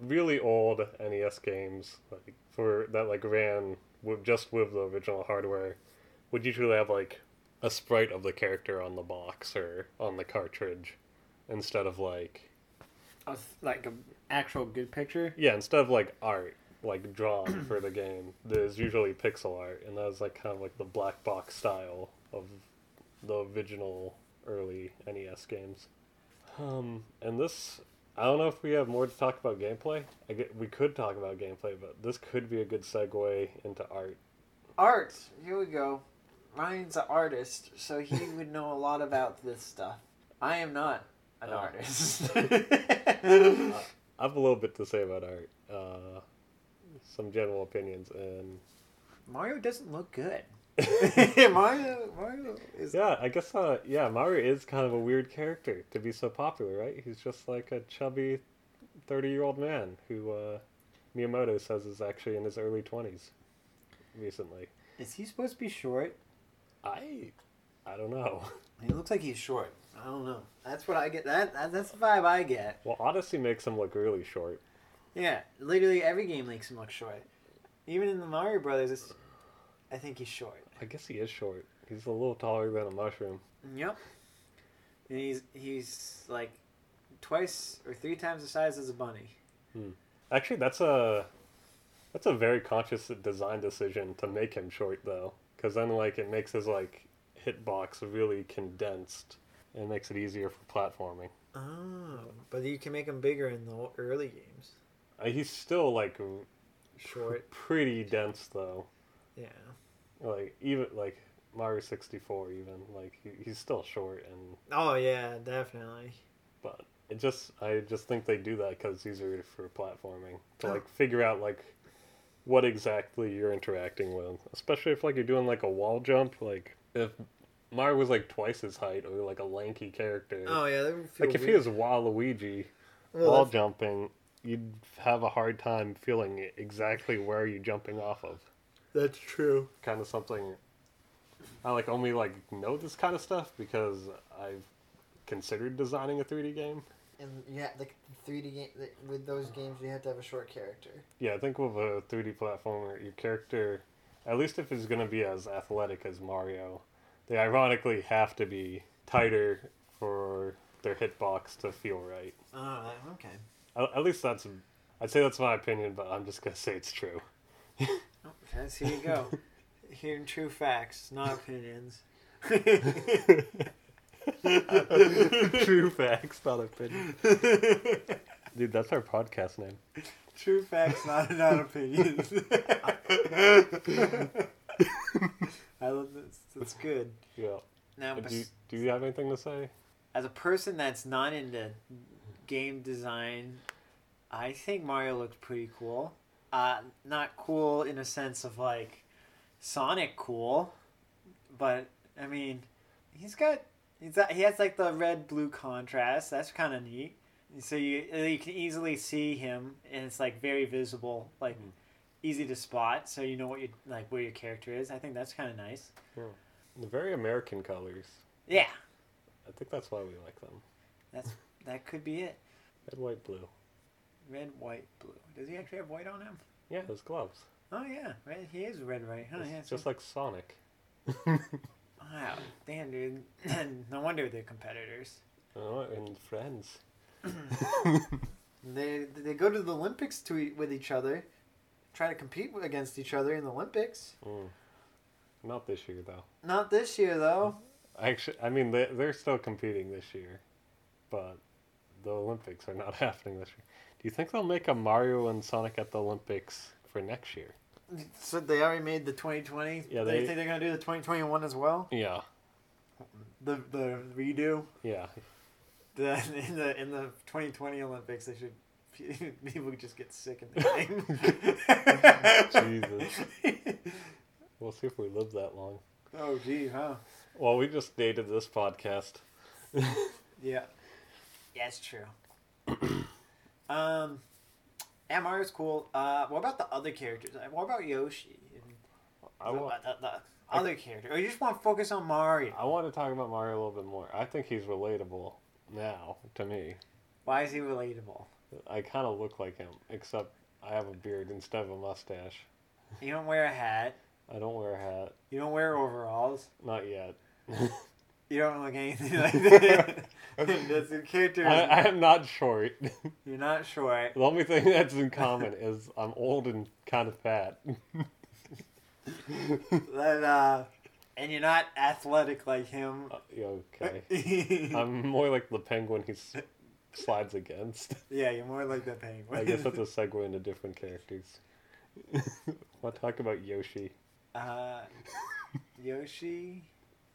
really old N E S games like for that, like, ran with, just with the original hardware would usually have, like, a sprite of the character on the box or on the cartridge instead of, like... Oh, like an actual good picture? Yeah, instead of, like, art, like, drawn for the game, there's usually pixel art, and that was, like, kind of, like, the black box style of the original early N E S games. Um, and this... I don't know if we have more to talk about gameplay. I get, we could talk about gameplay, but this could be a good segue into art. Art! Here we go. Ryan's an artist, so he would know a lot about this stuff. I am not an uh, artist. uh, I have a little bit to say about art. Uh, some general opinions. And Mario doesn't look good. Mario, Mario is... Yeah, I guess, uh, yeah, Mario is kind of a weird character to be so popular, right? He's just like a chubby thirty-year-old man who uh, Miyamoto says is actually in his early twenties recently. Is he supposed to be short? I... I don't know. He looks like he's short. I don't know. That's what I get. That, that That's the vibe I get. Well, Odyssey makes him look really short. Yeah, literally every game makes him look short. Even in the Mario Brothers, it's, I think he's short. I guess he is short. He's a little taller than a mushroom. Yep. And he's, he's like, twice or three times the size as a bunny. Hmm. Actually, that's a, that's a very conscious design decision to make him short, though. Because then, like, it makes his, like... hitbox really condensed and makes it easier for platforming. Oh, but you can make him bigger in the early games. Uh, he's still like short, pr- pretty dense though. Yeah. Like even like Mario sixty-four, even like he, he's still short and. Oh yeah, definitely. But it just, I just think they do that because it's easier for platforming to oh. like figure out like what exactly you're interacting with, especially if like you're doing like a wall jump, like. If Mario was, like, twice his height, or, like, a lanky character... Oh, yeah, that would feel Like, weird. If he was Waluigi, well, wall that's... jumping, you'd have a hard time feeling exactly where you're jumping off of. That's true. Kind of something... I, like, only, like, know this kind of stuff because I've considered designing a three D game. And, yeah, the three D game... With those games, you have to have a short character. Yeah, I think with a three D platformer, your character... At least if it's going to be as athletic as Mario, they ironically have to be tighter for their hitbox to feel right. Oh, okay. At, at least that's... I'd say that's my opinion, but I'm just going to say it's true. Okay, so here you go. Hearing true facts, not opinions. True facts, not opinions. Dude, that's our podcast name. True facts, not, not opinions. I love this. That's good. Yeah. Now, do you, do you have anything to say? As a person that's not into game design, I think Mario looks pretty cool. Uh, not cool in a sense of like Sonic cool, but I mean, he's got he's got, he has like the red blue contrast. That's kind of neat. So you you can easily see him, and it's like very visible, like mm-hmm. easy to spot. So you know what you like where your character is. I think that's kind of nice. Yeah. The very American colors. Yeah. I think that's why we like them. That's that could be it. Red, white, blue. Red, white, blue. Does he actually have white on him? Yeah, his gloves. Oh yeah, right. He is red, right? Huh, yeah, just like Sonic. Wow, damn dude! No wonder they're competitors. Oh, and friends. they they go to the Olympics to eat with each other, try to compete against each other in the Olympics. Mm. Not this year though. Not this year though. Actually, I mean they they're still competing this year, but the Olympics are not happening this year. Do you think they'll make a Mario and Sonic at the Olympics for next year? So they already made the twenty twenty. Yeah, they, they think they're gonna do the twenty twenty-one as well. Yeah. The the redo. Yeah. The, in the in the twenty twenty Olympics, they should people just get sick in the game. Jesus, we'll see if we live that long. Oh, gee, huh? Well, we just dated this podcast. yeah, yeah, it's true. um, yeah, Mario's cool. Uh, what about the other characters? What about Yoshi? I want the, the other I, character. Or you just want to focus on Mario? I want to talk about Mario a little bit more. I think he's relatable. Now, to me. Why is he relatable? I kind of look like him, except I have a beard instead of a mustache. You don't wear a hat. I don't wear a hat. You don't wear overalls. Not yet. You don't look anything like that. That's your character. I, I am not short. You're not short. The only thing that's in common is I'm old and kind of fat. But, uh... And you're not athletic like him. Uh, okay. I'm more like the penguin he s- slides against. Yeah, you're more like the penguin. I guess that's a segue into different characters. We'll talk about Yoshi. Uh, Yoshi,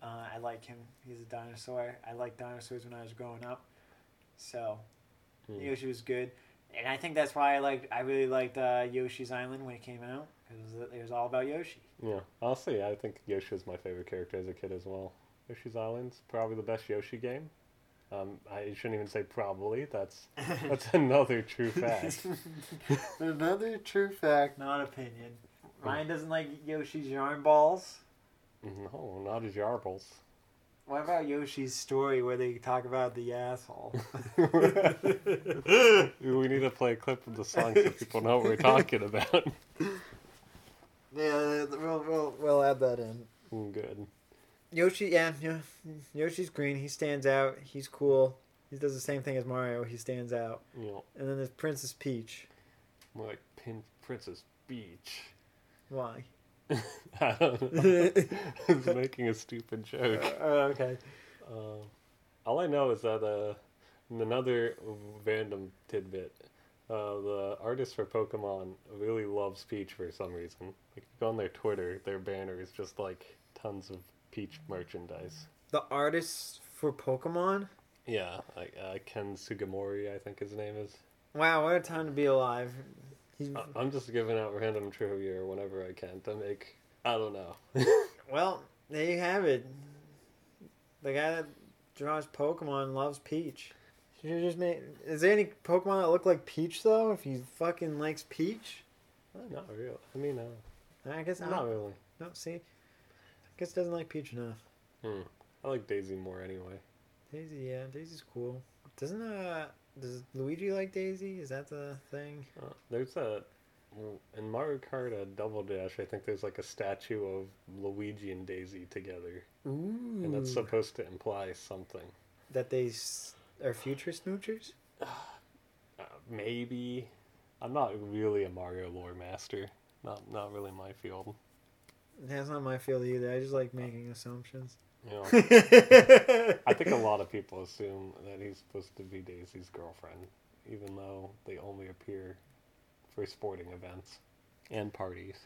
uh, I like him. He's a dinosaur. I liked dinosaurs when I was growing up. So, hmm. Yoshi was good. And I think that's why I liked. I really liked uh, Yoshi's Island when it came out. It was, it was all about Yoshi. Yeah. Honestly, I think Yoshi was my favorite character as a kid as well. Yoshi's Island's probably the best Yoshi game. Um, I shouldn't even say probably. That's that's another true fact. Another true fact, not opinion. Ryan doesn't like Yoshi's yarn balls. No, not his yarn balls. What about Yoshi's story where they talk about the asshole? We need to play a clip of the song so people know what we're talking about. Yeah, we'll we'll, we'll add that in. Mm, good. Yoshi, yeah, yeah, Yoshi's green. He stands out. He's cool. He does the same thing as Mario. He stands out. Yeah. And then there's Princess Peach. More like Pin- Princess Beach. Why? I don't know. I was making a stupid joke. Uh, okay. Uh, all I know is that uh, another random tidbit. Uh, the artist for Pokemon really loves Peach for some reason. Like, if you go on their Twitter, their banner is just like tons of Peach merchandise. The artist for Pokemon? Yeah, like uh, Ken Sugimori, I think his name is. Wow, what a time to be alive. He's... I'm just giving out random trivia whenever I can to make, I don't know. Well, there you have it. The guy that draws Pokemon loves Peach. You just made... Is there any Pokemon that look like Peach, though, if he fucking likes Peach? Not really. I mean, no. I guess not. Not really. No, see? I guess doesn't like Peach enough. Hmm. I like Daisy more anyway. Daisy, yeah, Daisy's cool. Doesn't uh, does Luigi like Daisy? Is that the thing? Uh, there's a in Mario Kart a Double Dash. I think there's like a statue of Luigi and Daisy together. Ooh. And that's supposed to imply something. That they s- are future smoochers? Uh, maybe. I'm not really a Mario lore master. Not not really my field. That's not my field either. I just like making assumptions. Yeah. I think a lot of people assume that he's supposed to be Daisy's girlfriend, even though they only appear for sporting events and parties.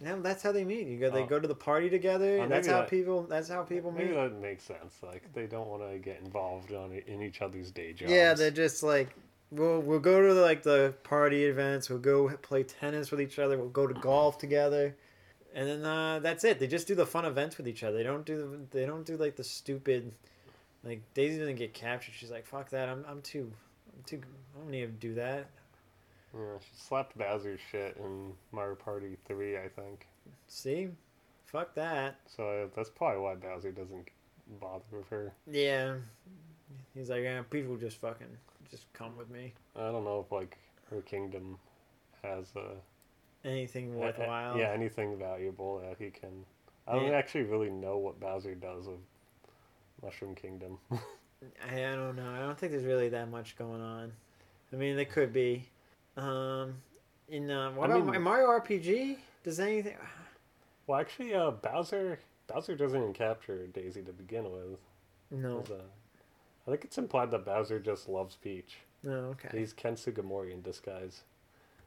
No, that's how they meet. You go, they oh. go to the party together. Oh, that's how that, people. That's how people maybe meet. Maybe that makes sense. Like they don't want to get involved on in each other's day jobs. Yeah, they're just like. We'll we'll go to the, like the party events. We'll go play tennis with each other. We'll go to golf together. And then uh, that's it. They just do the fun events with each other. They don't do the, they don't do like the stupid, like Daisy doesn't get captured. She's like, "Fuck that! I'm I'm too, I'm too. I don't need to do that." Yeah, she slapped Bowser's shit in Mario Party three, I think. See, fuck that. So uh, that's probably why Bowser doesn't bother with her. Yeah, he's like, eh, people just fucking just come with me. I don't know if like her kingdom has a. Anything worthwhile. Yeah, anything valuable that he can... I don't yeah. actually really know what Bowser does with Mushroom Kingdom. I don't know. I don't think there's really that much going on. I mean, there could be. Um, in uh, what I about mean, Mario R P G? Does anything... Well, actually, uh, Bowser Bowser doesn't even capture Daisy to begin with. No. Uh, I think it's implied that Bowser just loves Peach. Oh, okay. He's Ken Sugimori in disguise.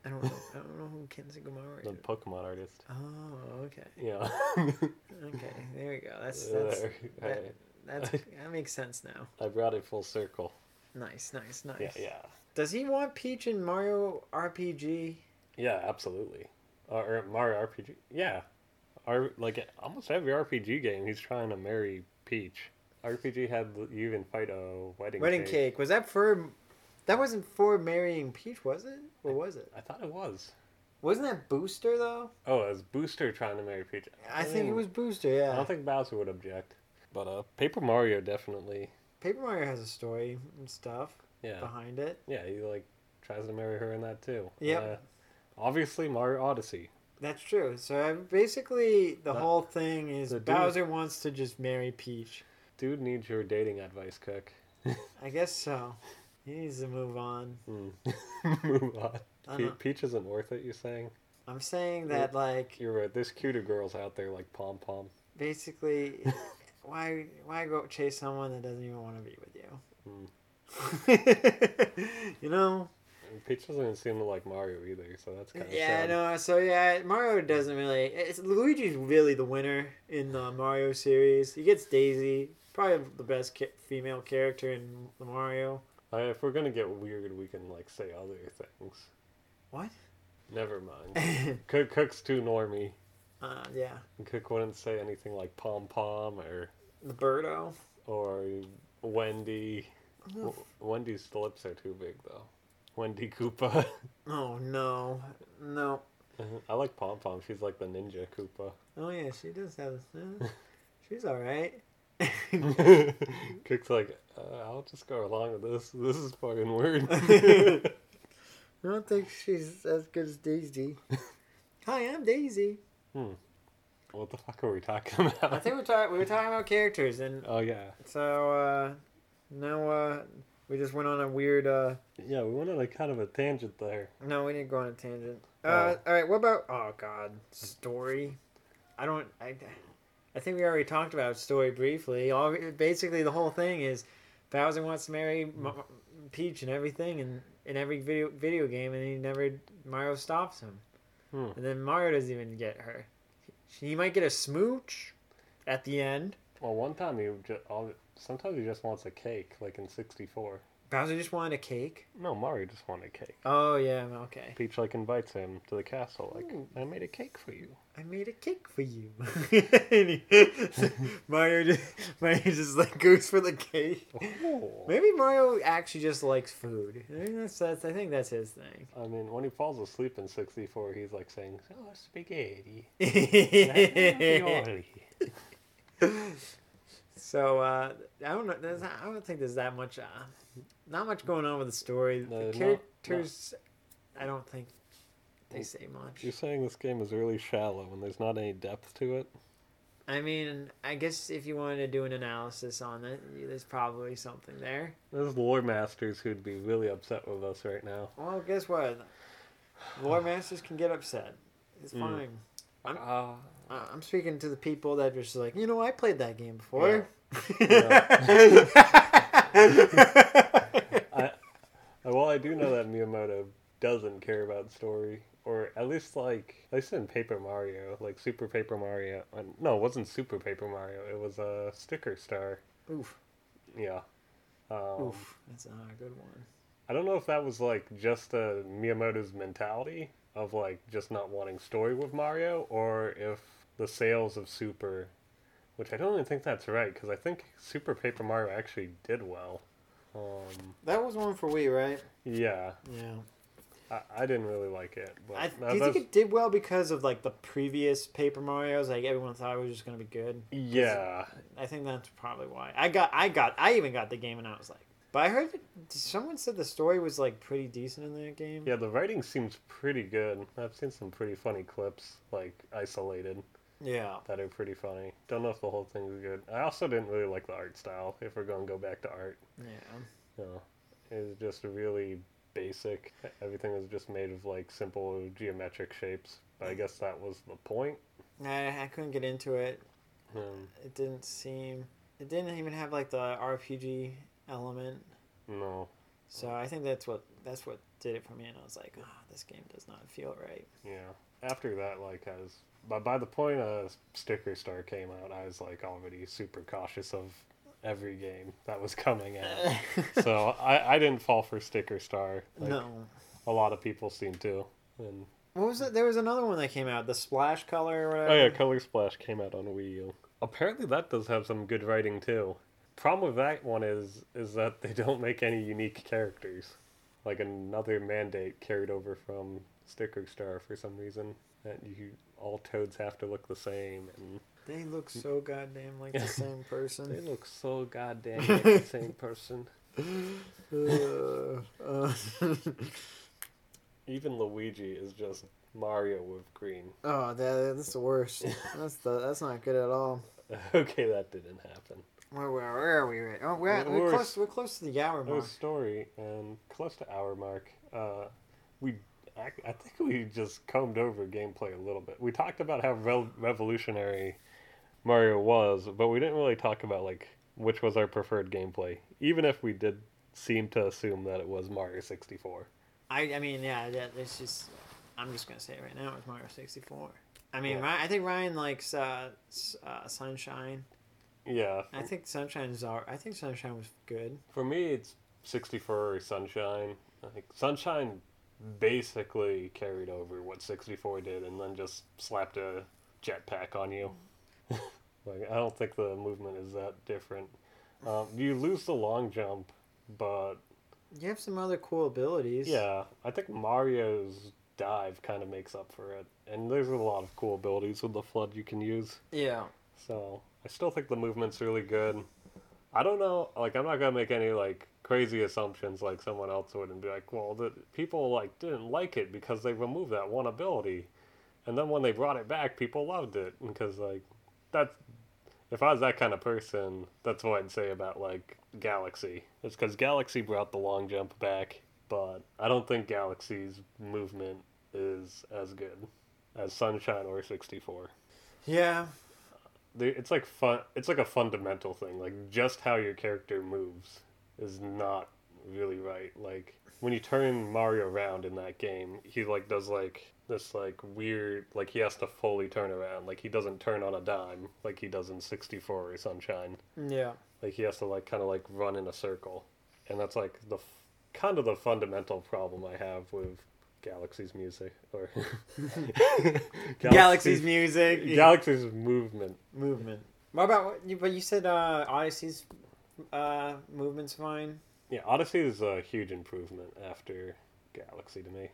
I don't know. I don't know who Ken Sugimori is. The Pokemon artist. Oh, okay. Yeah. Okay, there we go. That's that's there. That, that's that makes sense now. I brought it full circle. Nice, nice, nice. Yeah, yeah. Does he want Peach in Mario R P G? Yeah, absolutely. Or, or Mario R P G? Yeah. Our, like almost every R P G game, he's trying to marry Peach. R P G had you even fight a wedding. Wedding cake. cake. Was that for? That wasn't for marrying Peach, was it? Or was it? I thought it was. Wasn't that Booster, though? Oh, it was Booster trying to marry Peach. I, I think mean, it was Booster, yeah. I don't think Bowser would object. But uh, Paper Mario definitely... Paper Mario has a story and stuff yeah. behind it. Yeah, he like tries to marry her in that, too. Yeah. Uh, obviously, Mario Odyssey. That's true. So uh, basically, the that, whole thing is Bowser dude, wants to just marry Peach. Dude needs your dating advice, Cook. I guess so. He needs to move on. Mm. Move on. Pe- Peach isn't worth it, you're saying? I'm saying that, you're, like... You're right. There's cuter girls out there like Pom Pom. Basically, why why go chase someone that doesn't even want to be with you? Mm. You know? And Peach doesn't even seem to like Mario either, so that's kind of yeah, sad. Yeah, no, so yeah, Mario doesn't really... It's, Luigi's really the winner in the Mario series. He gets Daisy, probably the best ki- female character in the Mario. Uh, if we're gonna get weird, we can like say other things. What? Never mind. Cook, cook's too normie. Uh, yeah. And Cook wouldn't say anything like Pom Pom or... The Birdo. Or Wendy. W- Wendy's lips are too big, though. Wendy Koopa. Oh, no. No. I like Pom Pom. She's like the ninja Koopa. Oh, yeah. She does have... Uh, she's all right. Cook's like, uh, I'll just go along with this. This is fucking weird. I don't think she's as good as Daisy. Hi, I'm Daisy. Hmm. What the fuck are we talking about? I think we're talking. We were talking about characters, and oh yeah. So uh, now uh, we just went on a weird. Uh... Yeah, we went on a kind of a tangent there. No, we didn't go on a tangent. Uh, oh. All right. What about? Oh God, story. I don't. I. I think we already talked about story briefly. All basically the whole thing is Bowser wants to marry Ma- Peach and everything, and in every video video game, and he never Mario stops him, hmm. and then Mario doesn't even get her. He might get a smooch at the end. Well, one time he just, sometimes he just wants a cake, like in sixty-four. Bowser just wanted a cake? No, Mario just wanted a cake. Oh, yeah, okay. Peach, like, invites him to the castle, like, ooh. I made a cake for you. I made a cake for you. he, so Mario, just, Mario just, like, goes for the cake. Oh. Maybe Mario actually just likes food. I mean, that's, that's, I think that's his thing. I mean, when he falls asleep in sixty-four, he's, like, saying, oh, spaghetti. So, uh, I don't know, there's not, I don't think there's that much... Uh, Not much going on with the story. No, the characters, not, not. I don't think they say much. You're saying this game is really shallow and there's not any depth to it? I mean, I guess if you wanted to do an analysis on it, there's probably something there. There's lore masters who'd be really upset with us right now. Well, guess what? Lore masters can get upset. It's mm. fine. I'm, uh, I'm speaking to the people that are just like, you know, I played that game before. Yeah. Yeah. I, well, I do know that Miyamoto doesn't care about story, or at least, like, at least in Paper Mario, like Super Paper Mario. No, it wasn't Super Paper Mario. It was a uh, Sticker Star. Oof. Yeah. Um, Oof. That's not a good one. I don't know if that was, like, just uh, Miyamoto's mentality of, like, just not wanting story with Mario, or if the sales of Super, which I don't even think that's right, because I think Super Paper Mario actually did well. Um, that was one for Wii, right? Yeah. Yeah. I, I didn't really like it. But I, do you think it did well because of, like, the previous Paper Marios? Like, everyone thought it was just going to be good? Yeah. I think that's probably why. I got, I got, I even got the game and I was like, but I heard that someone said the story was, like, pretty decent in that game. Yeah, the writing seems pretty good. I've seen some pretty funny clips, like, isolated. Yeah. That are pretty funny. Don't know if the whole thing is good. I also didn't really like the art style, if we're going to go back to art. Yeah. No. It was just really basic. Everything was just made of, like, simple geometric shapes. But I guess that was the point. I, I couldn't get into it. Um, it didn't seem... It didn't even have, like, the R P G element. No. So I think that's what that's what did it for me, and I was like, ah, oh, this game does not feel right. Yeah. After that, like, I was... But by the point uh, Sticker Star came out, I was, like, already super cautious of every game that was coming out. So I, I didn't fall for Sticker Star. Like no. A lot of people seem to. And what was it? There was another one that came out, the Splash Color or whatever. Oh, yeah, Color Splash came out on Wii U. Apparently that does have some good writing, too. Problem with that one is, is that they don't make any unique characters. Like, another mandate carried over from Sticker Star for some reason. That you all toads have to look the same, and they look so goddamn like the same person. They look so goddamn like the same person. Uh, uh. Even Luigi is just Mario with green. Oh, that, that's the worst. That's the that's not good at all. Okay, that didn't happen. Where, where, where are we? Right? Oh, we're, we're, we're close. We're close to the hour mark. Story and close to hour mark. Uh, we. I think we just combed over gameplay a little bit. We talked about how re- revolutionary Mario was, but we didn't really talk about, like, which was our preferred gameplay, even if we did seem to assume that it was Mario sixty-four. I, I mean, yeah, yeah, it's just... I'm just going to say it right now, it's Mario sixty-four. I mean, yeah. I think Ryan likes uh, uh, Sunshine. Yeah. I think Sunshine's all, I think Sunshine was good. For me, it's sixty-four or Sunshine. I think Sunshine... basically carried over what sixty-four did and then just slapped a jetpack on you. Like, I don't think the movement is that different. Um, you lose the long jump, but... You have some other cool abilities. Yeah, I think Mario's dive kind of makes up for it. And there's a lot of cool abilities with the flood you can use. Yeah. So, I still think the movement's really good. I don't know, like, I'm not going to make any, like, crazy assumptions like someone else would and be like, well, the people, like, didn't like it because they removed that one ability. And then when they brought it back, people loved it. Because, like, that's... If I was that kind of person, that's what I'd say about, like, Galaxy. It's because Galaxy brought the long jump back, but I don't think Galaxy's movement is as good as Sunshine or sixty-four. Yeah. It's like fun. It's like a fundamental thing. Like, just how your character moves is not really right. Like, when you turn Mario around in that game, he, like, does, like... This, like, weird, like, he has to fully turn around. Like, he doesn't turn on a dime like he does in sixty-four or Sunshine. Yeah. Like, he has to, like, kind of, like, run in a circle. And that's, like, the f- kind of the fundamental problem I have with Galaxy's music. Or Galaxy's, Galaxy's music. Galaxy's movement. Movement. What about, what you, but you said uh, Odyssey's uh, movement's fine? Yeah, Odyssey is a huge improvement after Galaxy to me.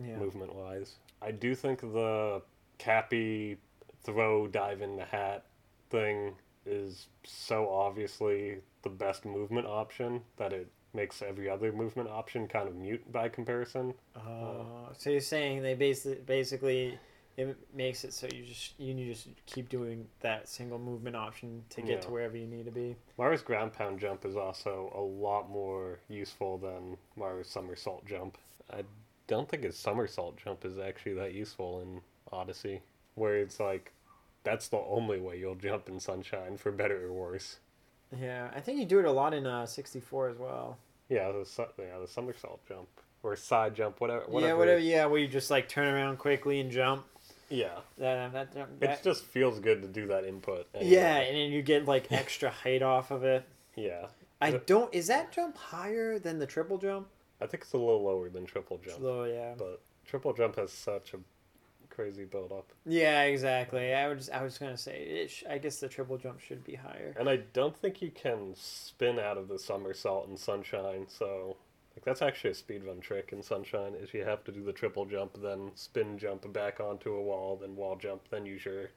Yeah. Movement-wise. I do think the Cappy throw, dive in the hat thing is so obviously the best movement option that it makes every other movement option kind of mute by comparison. Uh, uh, so you're saying they basically, basically it makes it so you just you just keep doing that single movement option to get yeah. to wherever you need to be. Mario's ground pound jump is also a lot more useful than Mario's somersault jump. I don't think his somersault jump is actually that useful in Odyssey, where it's like, that's the only way you'll jump in Sunshine, for better or worse. Yeah, I think you do it a lot in uh, sixty-four as well. Yeah, the yeah the somersault jump or side jump, whatever. whatever. Yeah, whatever. Yeah, where you just like turn around quickly and jump. Yeah. That, that, that, that. It just feels good to do that input. Anyway. Yeah, and then you get like extra height off of it. Yeah. I don't. Is that jump higher than the triple jump? I think it's a little lower than triple jump. Low, yeah. But triple jump has such a crazy build up. Yeah, exactly. I was I was gonna say, it sh- I guess the triple jump should be higher. And I don't think you can spin out of the somersault in Sunshine. So, like, that's actually a speedrun trick in Sunshine. Is you have to do the triple jump, then spin jump back onto a wall, then wall jump, then use your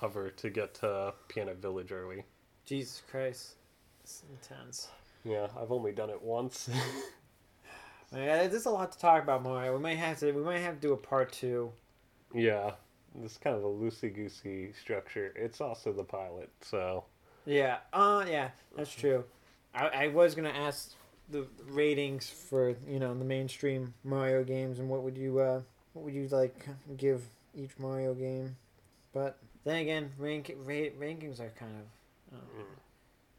hover to get to Piano Village early. Jesus Christ, it's intense. Yeah, I've only done it once. Yeah, there's a lot to talk about, Mario. We might have to. We might have to do a part two. Yeah, this is kind of a loosey-goosey structure. It's also the pilot, so. Yeah. Uh. Yeah. That's true. I, I was gonna ask the ratings for you know the mainstream Mario games and what would you uh what would you like give each Mario game, but then again, rank rate, rankings are kind of. Uh, mm.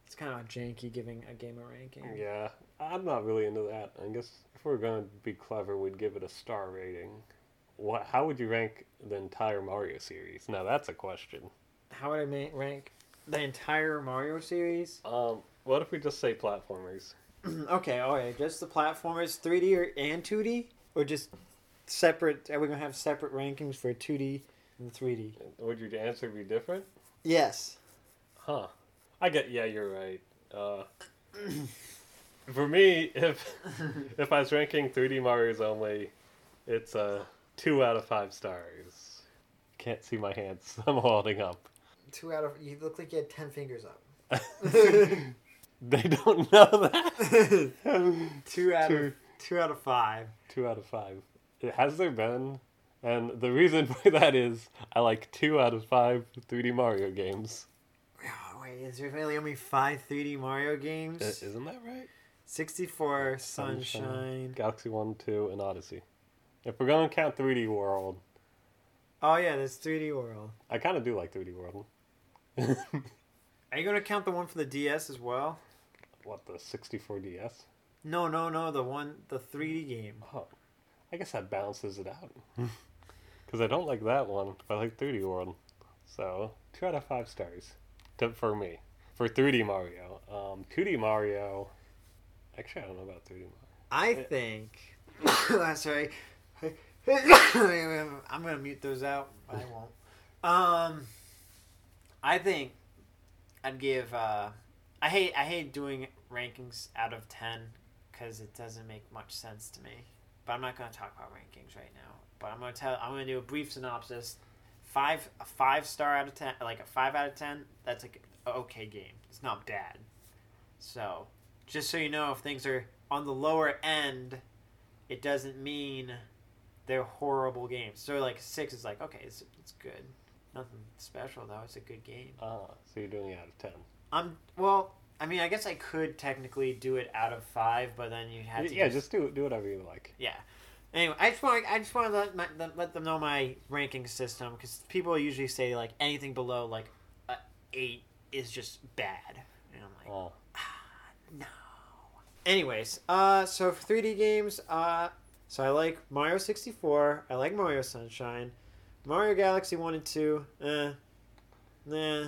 It's kind of janky giving a game a ranking. Yeah, I'm not really into that. I guess if we're going to be clever, we'd give it a star rating. What? How would you rank the entire Mario series? Now that's a question. How would I rank the entire Mario series? Um, what if we just say platformers? okay, alright, just the platformers, three D or, and two D? Or just separate, are we going to have separate rankings for two D and three D? Would your answer be different? Yes. Huh. I get, yeah, you're right. Uh, for me, if if I was ranking three D Marios only, it's a two out of five stars. Can't see my hands. I'm holding up. Two out of, you look like you had ten fingers up. They don't know that. two out two, of two out of five. Two out of five. It, has there been? And the reason for that is I like two out of five three D Mario games. Is there really only five three D Mario games? Uh, isn't that right? sixty-four, Sunshine, Sunshine, Galaxy one, two, and Odyssey. If we're going to count three D World. Oh, yeah, there's three D World. I kind of do like three D World. Are you going to count the one for the D S as well? What, the sixty-four D S? No, no, no, the one, the three D game. Oh, I guess that balances it out. Because I don't like that one, but I like three D World. So, two out of five stars. To, for me. For three D Mario. Um, two D Mario... Actually, I don't know about three D Mario. I it, think Sorry. I'm going to mute those out. I won't. Um, I think I'd give... Uh, I hate I hate doing rankings out of ten because it doesn't make much sense to me. But I'm not going to talk about rankings right now. But I'm going to tell. I'm going to do a brief synopsis. Five a five star out of ten, like a five out of ten. That's like an okay game. It's not bad. So, just so you know, if things are on the lower end, it doesn't mean they're horrible games. So like six is like okay, it's it's good. Nothing special though. It's a good game. Oh, so you're doing it out of ten. I'm well. I mean, I guess I could technically do it out of five, but then you have to. Yeah, just, just do do whatever you like. Yeah. Anyway, I just want I just want to let my, let them know my ranking system because people usually say like anything below like uh, eight is just bad, and I'm like, oh. ah, no. Anyways, uh, so for three D games, uh, so I like Mario sixty-four, I like Mario Sunshine, Mario Galaxy one and two, eh, nah.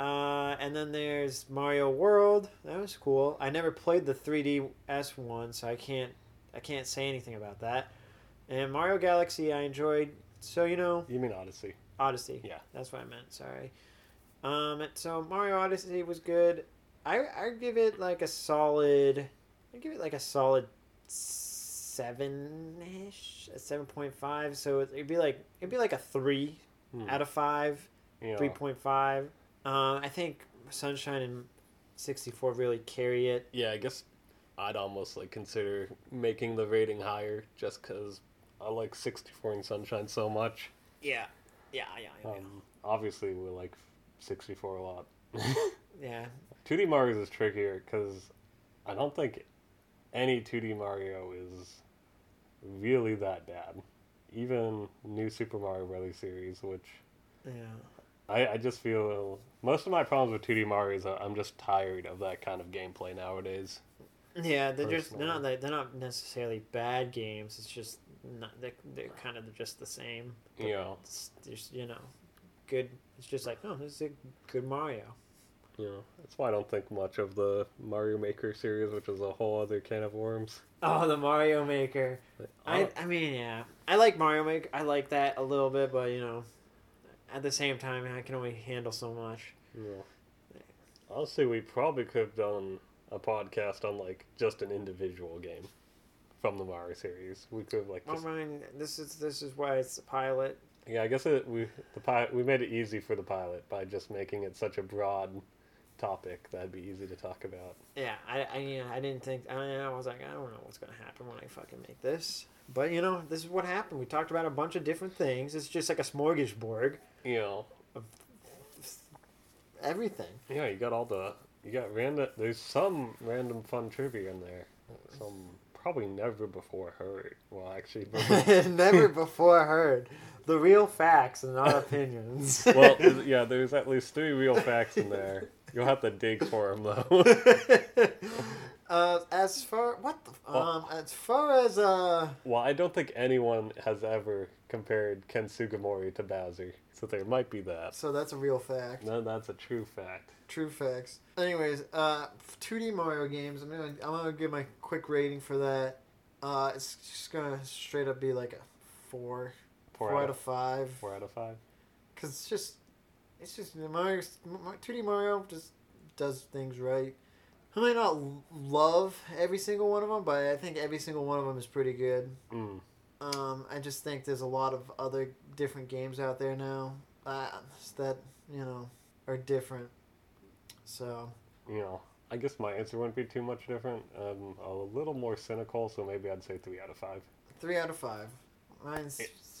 Uh, and then there's Mario World. That was cool. I never played the three D S one, so I can't I can't say anything about that. And Mario Galaxy I enjoyed, so you know... You mean Odyssey. Odyssey. Yeah. That's what I meant, sorry. Um, so Mario Odyssey was good. I I'd give it like a solid... I'd give it like a solid seven-ish, a seven point five, so it'd be like it'd be like a three hmm. out of five, yeah. three point five. Uh, I think Sunshine and sixty-four really carry it. Yeah, I guess I'd almost like consider making the rating higher just because I like sixty-four and Sunshine so much. Yeah, yeah, yeah. yeah. Um, obviously, we like sixty-four a lot. Yeah. two D Mario is trickier because I don't think any two D Mario is really that bad. Even New Super Mario Bros. Series, which... Yeah. I, I just feel most of my problems with two D Mario is I'm just tired of that kind of gameplay nowadays. Yeah, they're personally. just they're not they're not necessarily bad games. It's just not they're, they're kind of just the same. But yeah, it's just, you know, good. It's just like oh, this is a good Mario. Yeah, that's why I don't think much of the Mario Maker series, which is a whole other can of worms. Oh, the Mario Maker. Like, oh. I I mean yeah, I like Mario Maker. I like that a little bit, but you know. At the same time, I can only handle so much. Yeah. Honestly, we probably could have done a podcast on, like, just an individual game from the Mario series. We could have, like... Just... Oh, man, this is this is why it's the pilot. Yeah, I guess it, we the pi- we made it easy for the pilot by just making it such a broad topic that'd be easy to talk about. Yeah, I I, you know, I didn't think... I, I was like, I don't know what's going to happen when I fucking make this. But, you know, this is what happened. We talked about a bunch of different things. It's just like a smorgasbord. You know, everything. Yeah, you got all the you got random. There's some random fun trivia in there. Some probably never before heard. Well, actually, never, never before heard. The real facts and not opinions. Well, yeah, there's at least three real facts in there. You'll have to dig for them though. Uh, as far what the, um, well, as far as uh. Well, I don't think anyone has ever compared Ken Sugimori to Bowser, so there might be that. So that's a real fact. No, that's a true fact. True facts. Anyways, uh, two D Mario games. I'm gonna I'm gonna give my quick rating for that. Uh, it's just gonna straight up be like a four. Four, four out, out of five. Four out of five. Cause it's just, it's just Mario. two D Mario just does things right. I might not love every single one of them, but I think every single one of them is pretty good. Mm. Um, I just think there's a lot of other different games out there now uh, that, you know, are different. So. You know, I guess my answer wouldn't be too much different. Um, a little more cynical, so maybe I'd say three out of five. Three out of five. Ryan,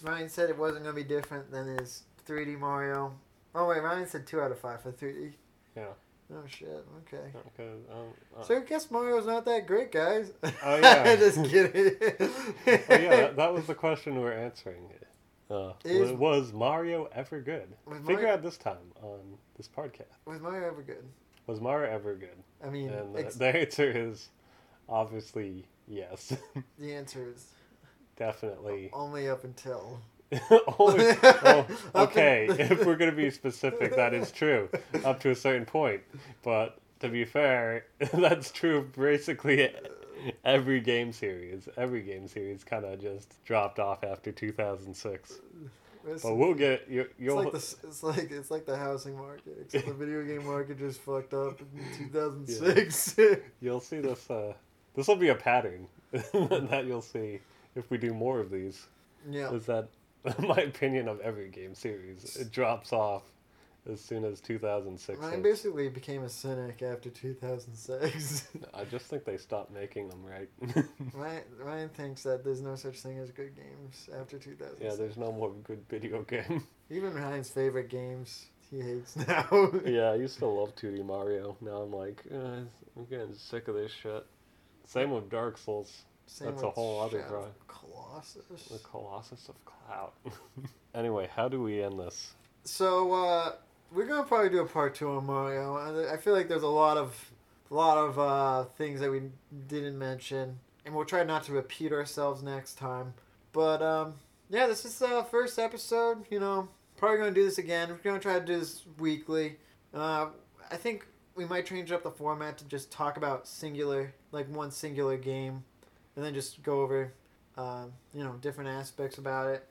Ryan said it wasn't going to be different than his three D Mario. Oh, wait, Ryan said two out of five for three D. Yeah. Oh, shit. Okay. okay um, uh, so I guess Mario's not that great, guys. Oh, yeah. Just kidding. Oh, yeah. That, that was the question we were answering. Uh, was, was Mario ever good? Figure Mario, out this time on this podcast. Was Mario ever good? Was Mario ever good? I mean... And the, the answer is obviously yes. The answer is... Definitely. Only up until... Only, oh, okay, if we're going to be specific, that is true, up to a certain point. But to be fair, that's true of basically Every game series, every game series kind of just dropped off after two thousand six. It's, but we'll get you. It's like the it's like it's like the housing market, except the video game market just fucked up in two thousand six. Yeah. You'll see this. Uh, this will be a pattern that you'll see if we do more of these. Yeah, is that my opinion of every game series? It drops off as soon as two thousand six. I basically became a cynic after two thousand six. No, I just think they stopped making them, right? Ryan, Ryan thinks that there's no such thing as good games after two thousand six. Yeah, there's no more good video game. Even Ryan's favorite games, he hates now. Yeah, I used to love two D Mario. Now I'm like, uh, I'm getting sick of this shit. Same with Dark Souls. Same That's a whole other problem. Colossus. The Colossus of Cloud. Anyway, how do we end this? So, uh... we're gonna probably do a part two on Mario. I feel like there's a lot of, a lot of uh, things that we didn't mention, and we'll try not to repeat ourselves next time. But um, yeah, this is the first episode. You know, probably gonna do this again. We're gonna try to do this weekly. Uh, I think we might change up the format to just talk about singular, like one singular game, and then just go over, uh, you know, different aspects about it.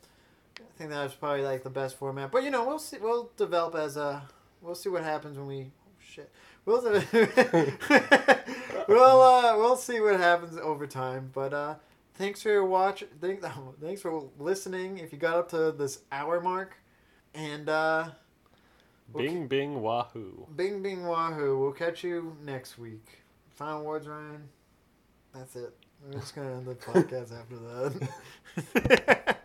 I think that was probably like the best format, but you know we'll see. We'll develop as a. We'll see what happens when we. Oh shit. We'll. we'll uh, we'll see what happens over time. But uh, thanks for your watch. Thanks, thanks for listening. If you got up to this hour mark, and. Uh, we'll bing bing wahoo. Bing bing wahoo. We'll catch you next week. Final words, Ryan. That's it. We're just gonna end the podcast after that.